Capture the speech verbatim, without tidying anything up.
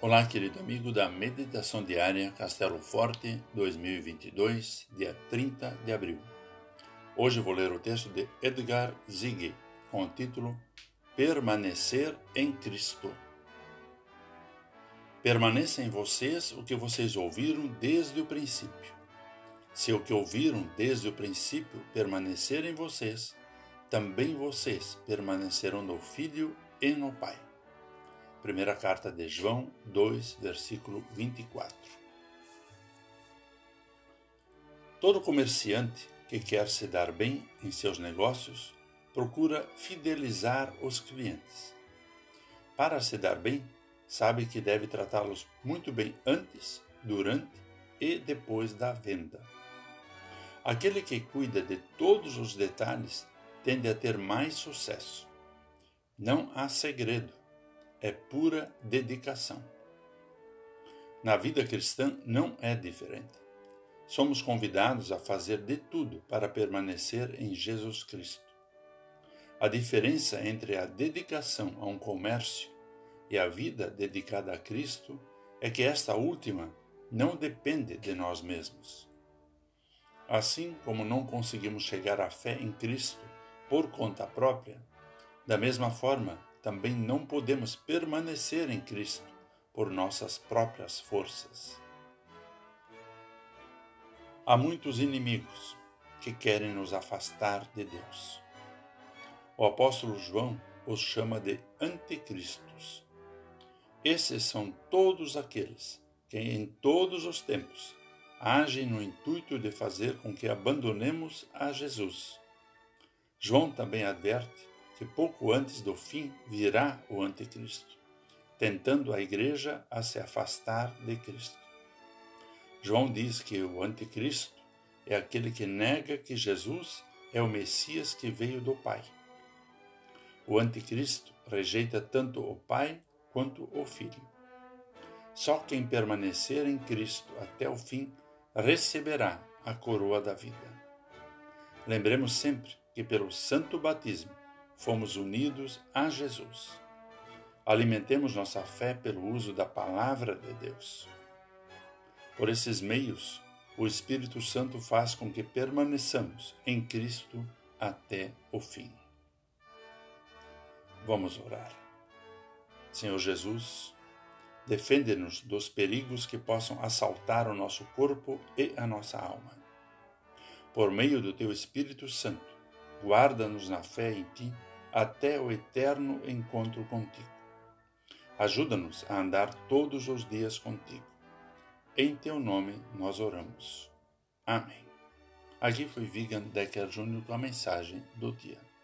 Olá, querido amigo da Meditação Diária Castelo Forte dois mil e vinte e dois, dia trinta de abril. Hoje vou ler o texto de Edgar Zieg, com o título Permanecer em Cristo. Permaneça em vocês o que vocês ouviram desde o princípio. Se o que ouviram desde o princípio permanecer em vocês, também vocês permanecerão no Filho e no Pai. Primeira carta de João dois, versículo vinte e quatro. Todo comerciante que quer se dar bem em seus negócios procura fidelizar os clientes. Para se dar bem, sabe que deve tratá-los muito bem antes, durante e depois da venda. Aquele que cuida de todos os detalhes tende a ter mais sucesso. Não há segredo. É pura dedicação. Na vida cristã não é diferente. Somos convidados a fazer de tudo para permanecer em Jesus Cristo. A diferença entre a dedicação a um comércio e a vida dedicada a Cristo é que esta última não depende de nós mesmos. Assim como não conseguimos chegar à fé em Cristo por conta própria, da mesma forma, também não podemos permanecer em Cristo por nossas próprias forças. Há muitos inimigos que querem nos afastar de Deus. O apóstolo João os chama de anticristos. Esses são todos aqueles que em todos os tempos agem no intuito de fazer com que abandonemos a Jesus. João também adverte que pouco antes do fim virá o anticristo, tentando a igreja a se afastar de Cristo. João diz que o anticristo é aquele que nega que Jesus é o Messias que veio do Pai. O anticristo rejeita tanto o Pai quanto o Filho. Só quem permanecer em Cristo até o fim receberá a coroa da vida. Lembremos sempre que pelo santo batismo fomos unidos a Jesus. Alimentemos nossa fé pelo uso da palavra de Deus. Por esses meios, o Espírito Santo faz com que permaneçamos em Cristo até o fim. Vamos orar. Senhor Jesus, defende-nos dos perigos que possam assaltar o nosso corpo e a nossa alma. Por meio do Teu Espírito Santo, guarda-nos na fé em Ti até o eterno encontro contigo. Ajuda-nos a andar todos os dias contigo. Em teu nome nós oramos. Amém. Aqui foi Wigand Decker Junior com a mensagem do dia.